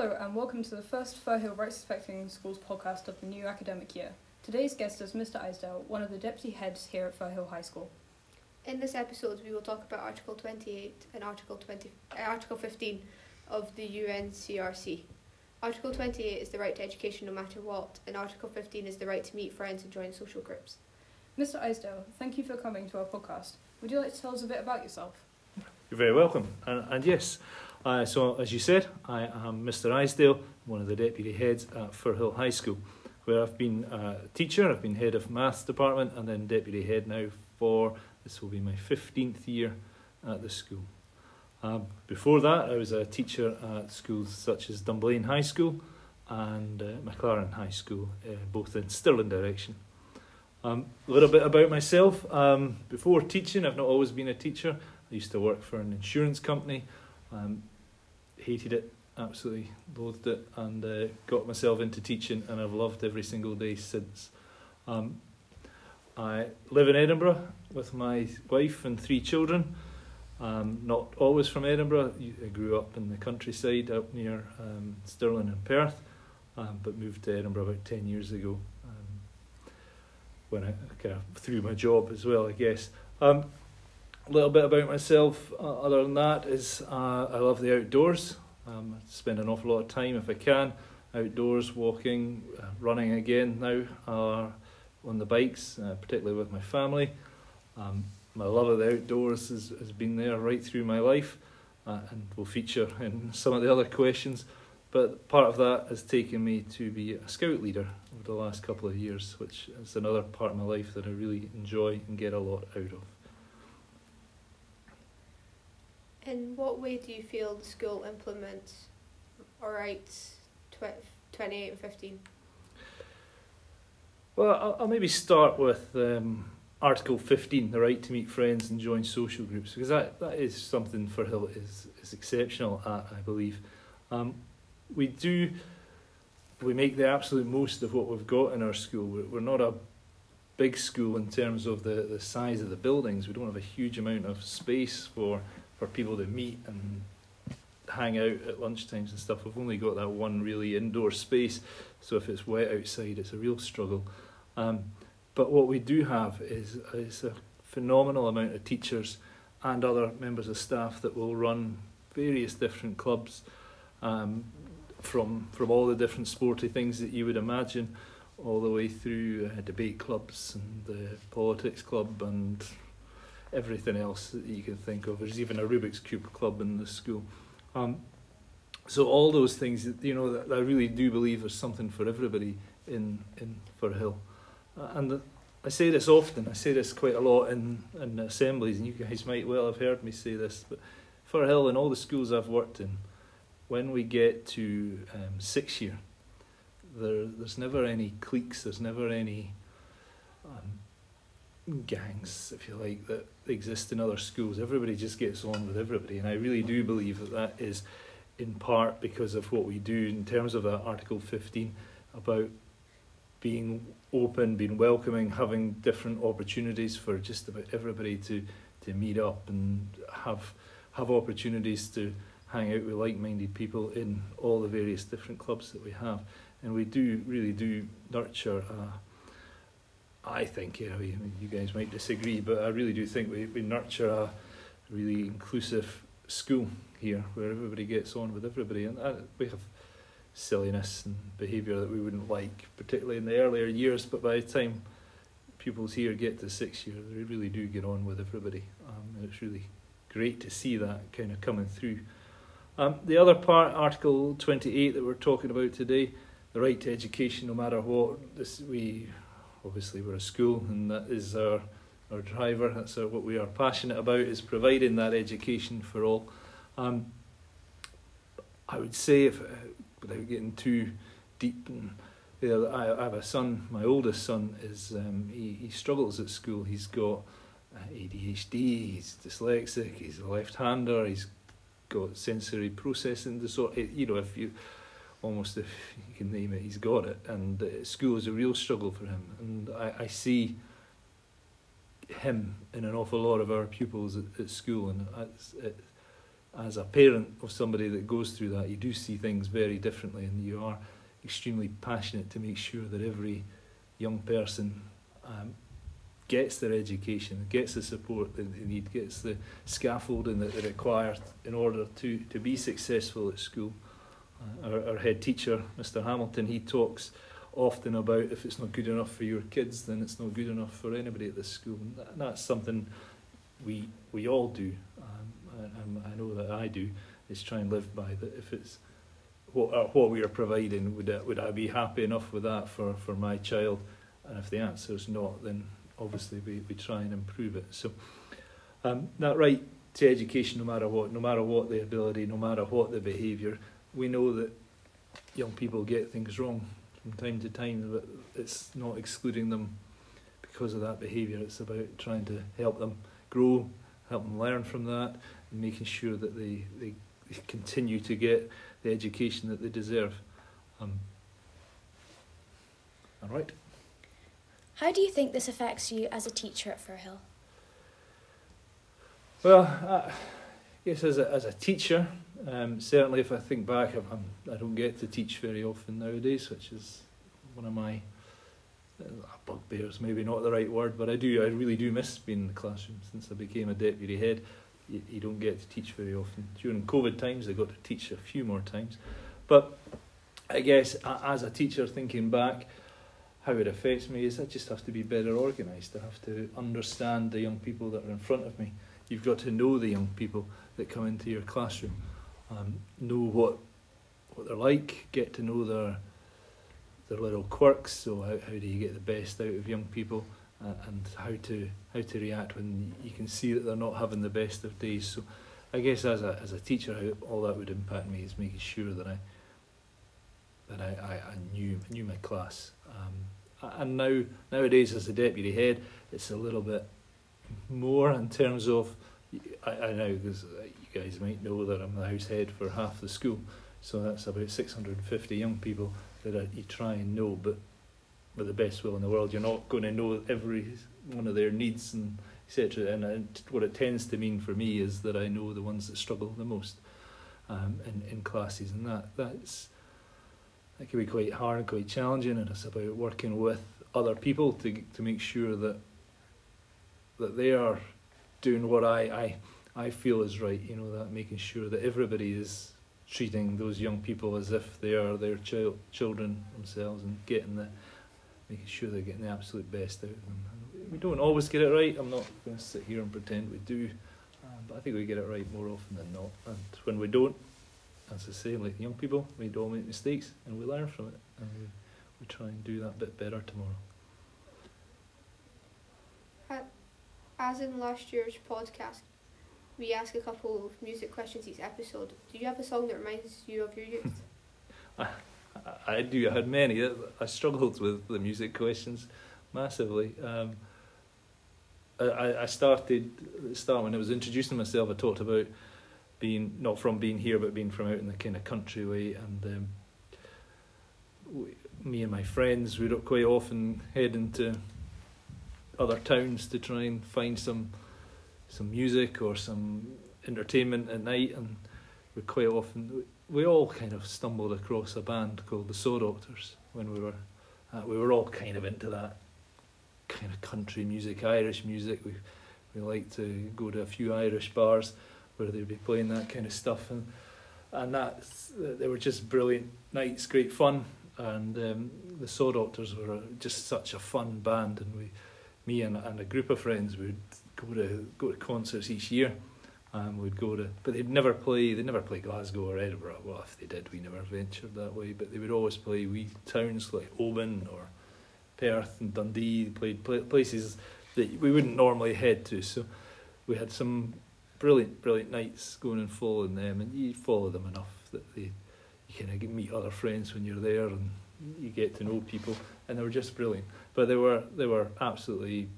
Hello and welcome to the first Firhill Rights Respecting Schools podcast of the new academic year. Today's guest is Mr. Isdale, one of the deputy heads here at Firhill High School. In this episode we will talk about Article 28 and Article 15 of the UNCRC. Article 28 is the right to education no matter what, and Article 15 is the right to meet friends and join social groups. Mr. Isdale, thank you for coming to our podcast. Would you like to tell us a bit about yourself? You're very welcome, and yes. So, as you said, I am Mr. Isdale, one of the deputy heads at Firhill High School, where I've been a teacher. I've been head of maths department and then deputy head now for, this will be my 15th year at the school. Before that, I was a teacher at schools such as Dunblane High School and McLaren High School, both in Stirling direction. A little bit about myself. Before teaching, I've not always been a teacher. I used to work for an insurance company. Hated it, absolutely loathed it, and got myself into teaching, and I've loved every single day since. I live in Edinburgh with my wife and three children. Not always from Edinburgh. I grew up in the countryside up near Stirling and Perth, but moved to Edinburgh about 10 years ago when I kind of threw my job as well, I guess. A little bit about myself, other than that, is I love the outdoors. I spend an awful lot of time, if I can, outdoors, walking, running again now, on the bikes, particularly with my family. My love of the outdoors has been there right through my life, and will feature in some of the other questions. But part of that has taken me to be a scout leader over the last couple of years, which is another part of my life that I really enjoy and get a lot out of. In what way do you feel the school implements rights 28 and 15? Well, I'll maybe start with Article 15, the right to meet friends and join social groups, because that is something Firhill is exceptional at, I believe. We make the absolute most of what we've got in our school. We're not a big school in terms of the size of the buildings. We don't have a huge amount of space for people to meet and hang out at lunchtimes and stuff. We've only got that one really indoor space, so if it's wet outside, it's a real struggle. But what we do have is a phenomenal amount of teachers and other members of staff that will run various different clubs, from all the different sporty things that you would imagine, all the way through debate clubs and the politics club and everything else that you can think of. There's even a Rubik's Cube club in the school. So all those things, that I really do believe there's something for everybody in Firhill. And I say this often, I say this quite a lot in assemblies, and you guys might well have heard me say this, but Firhill and all the schools I've worked in, when we get to 6th year, there's never any cliques, there's never any gangs, if you like, that exist in other schools. Everybody just gets on with everybody, and I really do believe that is in part because of what we do in terms of that Article 15 about being open, being welcoming, having different opportunities for just about everybody to meet up and have opportunities to hang out with like-minded people in all the various different clubs that we have. And we really do nurture I think, you guys might disagree, but I really do think we nurture a really inclusive school here where everybody gets on with everybody. And we have silliness and behaviour that we wouldn't like, particularly in the earlier years, but by the time pupils here get to 6th year, they really do get on with everybody. And it's really great to see that kind of coming through. The other part, Article 28 that we're talking about today, the right to education no matter what. Obviously we're a school, and that is our driver. That's what we are passionate about, is providing that education for all. I would say, without getting too deep, I have a son, my oldest son, is he struggles at school. He's got ADHD, he's dyslexic, he's a left-hander, he's got sensory processing disorder, if you can name it, he's got it, and school is a real struggle for him. And I see him in an awful lot of our pupils at school, and as a parent of somebody that goes through that, you do see things very differently, and you are extremely passionate to make sure that every young person gets their education, gets the support that they need, gets the scaffolding that they require in order to be successful at school. Our head teacher, Mr. Hamilton, he talks often about if it's not good enough for your kids, then it's not good enough for anybody at this school. And that's something we all do. I know that I do, is try and live by that. If it's what we are providing, would I be happy enough with that for my child? And if the answer is not, then obviously we try and improve it. So that right to education, no matter what the ability, no matter what the behaviour, we know that young people get things wrong from time to time, but it's not excluding them because of that behaviour. It's about trying to help them grow, help them learn from that, and making sure that they continue to get the education that they deserve. All right. How do you think this affects you as a teacher at Firhill? Well, I guess as a teacher, certainly if I think back, I don't get to teach very often nowadays, which is one of my bugbears, maybe not the right word, but I really do miss being in the classroom. Since I became a deputy head, you don't get to teach very often. During COVID times, I got to teach a few more times. But I guess as a teacher, thinking back, how it affects me is I just have to be better organised. I have to understand the young people that are in front of me. You've got to know the young people that come into your classroom. Know what they're like, get to know their little quirks, so how do you get the best out of young people, and how to react when you can see that they're not having the best of days. So I guess as a teacher, how all that would impact me is making sure that I knew my class. And nowadays as a deputy head, it's a little bit more in terms of, I know, because you guys might know that I'm the house head for half the school, so that's about 650 young people that you try and know, but with the best will in the world, you're not going to know every one of their needs and etc. And what it tends to mean for me is that I know the ones that struggle the most in classes, and that can be quite hard and quite challenging, and it's about working with other people to make sure that they are doing what I feel is right. You know, that making sure that everybody is treating those young people as if they are their children themselves, and making sure they're getting the absolute best out of them. And we don't always get it right. I'm not going to sit here and pretend we do, but I think we get it right more often than not. And when we don't, as I say, like young people, we all make mistakes and we learn from it, and we try and do that bit better tomorrow. As in last year's podcast, we asked a couple of music questions each episode. Do you have a song that reminds you of your youth? I do. I had many. I struggled with the music questions massively. I started when I was introducing myself, I talked about being not from being here, but being from out in the kind of country way, and me and my friends, we would quite often head into other towns to try and find some music or some entertainment at night, and we all kind of stumbled across a band called the Saw Doctors when we were all kind of into that kind of country music, Irish music. We liked to go to a few Irish bars where they'd be playing that kind of stuff, and they were just brilliant nights, great fun. And the Saw Doctors were just such a fun band, and me and a group of friends would go to concerts each year, and but they'd never play Glasgow or Edinburgh. Well, if they did, we never ventured that way. But they would always play wee towns like Oban or Perth and Dundee. They played places that we wouldn't normally head to. So we had some brilliant nights going and following them, and you follow them enough that you kind of meet other friends when you're there, and you get to know people, and they were just brilliant. But they were absolutely,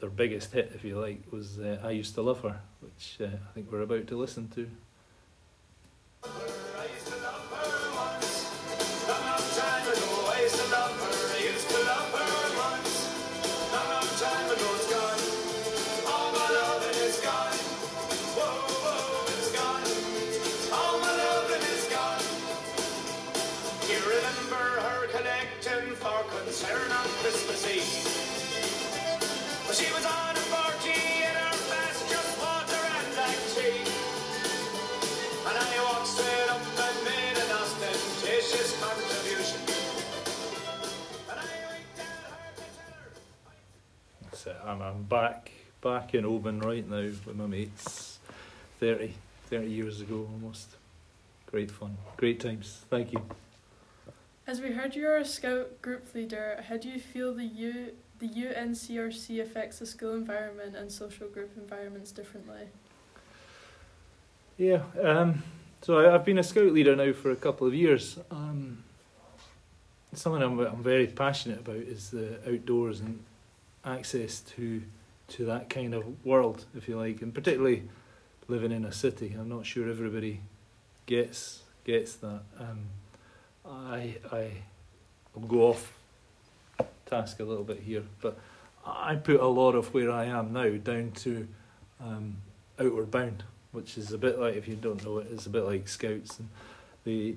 their biggest hit, if you like, was I Used to Love Her, which I think we're about to listen to. I'm back in Oban right now with my mates. 30 years ago almost. Great fun, great times. Thank you. As we heard, you're a scout group leader. How do you feel the UNCRC affects the school environment and social group environments differently? Yeah, so I've been a scout leader now for a couple of years. Something I'm very passionate about is the outdoors and access to that kind of world, if you like, and particularly living in a city. I'm not sure everybody gets that. I'll go off task a little bit here, but I put a lot of where I am now down to Outward Bound, which is a bit like, if you don't know it, it's a bit like Scouts, and they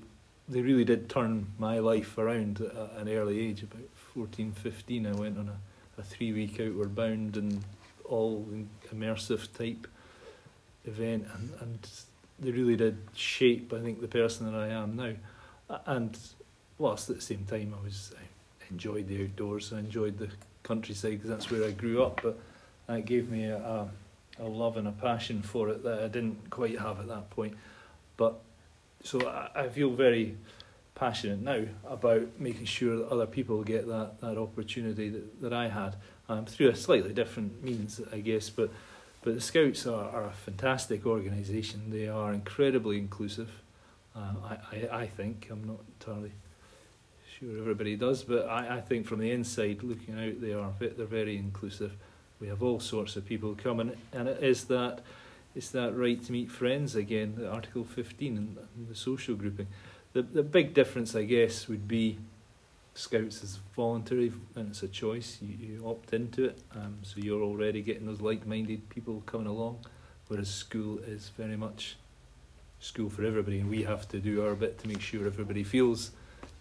really did turn my life around at an early age. About 14, 15, I went on a 3-week Outward Bound and all immersive type event, and they really did shape, I think, the person that I am now. And whilst at the same time I enjoyed the outdoors, I enjoyed the countryside because that's where I grew up, but that gave me a love and a passion for it that I didn't quite have at that point. But so I feel very passionate now about making sure that other people get that opportunity that I had, through a slightly different means, I guess, but the Scouts are a fantastic organisation. They are incredibly inclusive. I think, I'm not entirely sure everybody does, but I think from the inside looking out, they're very inclusive. We have all sorts of people coming, and it is that right to meet friends again, the Article 15 and the social grouping. The big difference, I guess, would be Scouts is voluntary and it's a choice. You opt into it, so you're already getting those like-minded people coming along, whereas school is very much school for everybody, and we have to do our bit to make sure everybody feels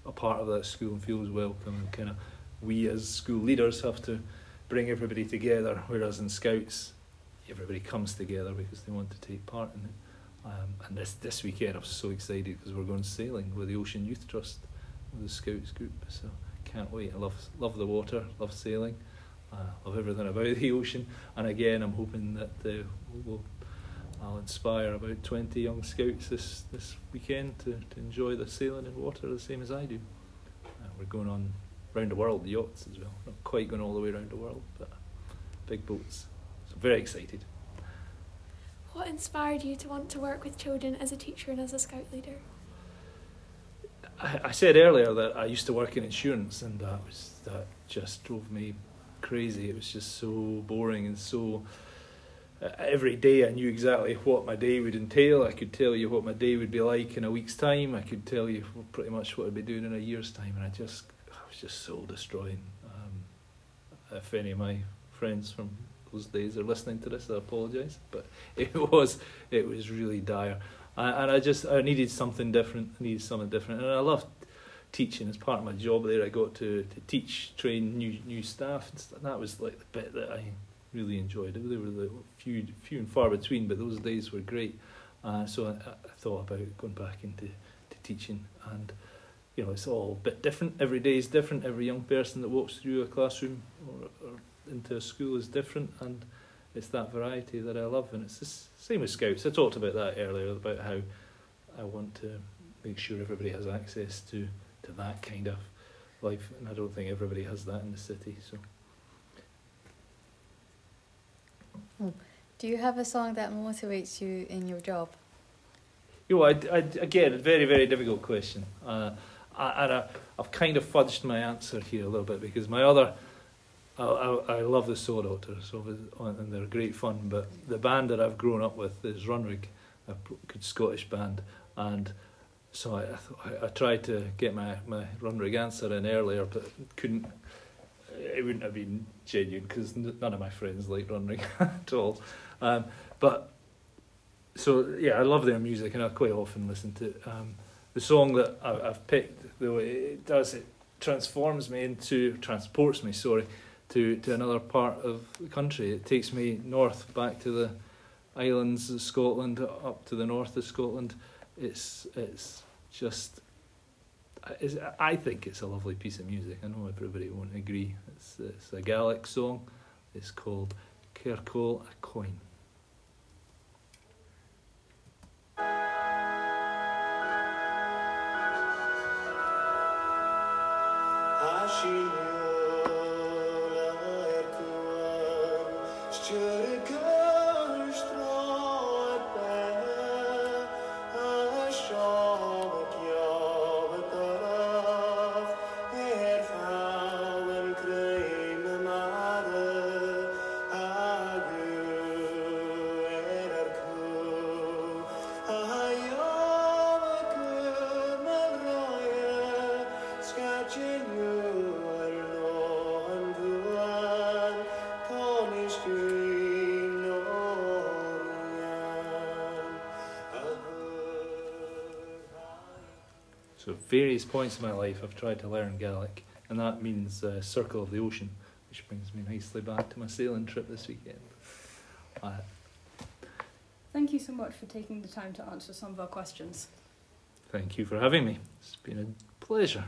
a part of that school and feels welcome, and kind of we as school leaders have to bring everybody together, whereas in Scouts everybody comes together because they want to take part in it. And this weekend I'm so excited because we're going sailing with the Ocean Youth Trust with the Scouts group, so can't wait. I love the water, love sailing, love everything about the ocean, and again I'm hoping that I'll inspire about 20 young Scouts this weekend to enjoy the sailing and water the same as I do. We're going on round the world, yachts as well. Not quite going all the way around the world, but big boats. So very excited. What inspired you to want to work with children as a teacher and as a Scout leader? I said earlier that I used to work in insurance, and that just drove me crazy. It was just so boring and so... every day I knew exactly what my day would entail. I could tell you what my day would be like in a week's time. I could tell you pretty much what I'd be doing in a year's time, and I was just soul destroying. If any of my friends from those days are listening to this, I apologise, but it was really dire. I needed something different. And I loved teaching as part of my job there. I got to teach, train new staff, and that was like the bit that I really enjoyed. They were the few and far between, but those days were great. So I thought about going back into teaching, and you know, it's all a bit different. Every day is different. Every young person that walks through a classroom or into a school is different, and it's that variety that I love. And it's the same with Scouts. I talked about that earlier, about how I want to make sure everybody has access to that kind of life, and I don't think everybody has that in the city. So. Do you have a song that motivates you in your job? You know, again, a very, very difficult question. I've kind of fudged my answer here a little bit, because my other... I love the Saw Doctors, and they're great fun, but the band that I've grown up with is Runrig, a good Scottish band, and so I tried to get my Runrig answer in earlier, but couldn't... It wouldn't have been genuine because none of my friends like Runrig at all. I love their music and I quite often listen to it. The song that I've picked, though, it transports me to another part of the country. It takes me north, back to the islands of Scotland, up to the north of Scotland. It's just... I think it's a lovely piece of music. I know everybody won't agree. It's a Gaelic song. is called Kirkol a Coin. So at various points in my life I've tried to learn Gaelic, and that means Circle of the Ocean, which brings me nicely back to my sailing trip this weekend. Thank you so much for taking the time to answer some of our questions. Thank you for having me. It's been a pleasure.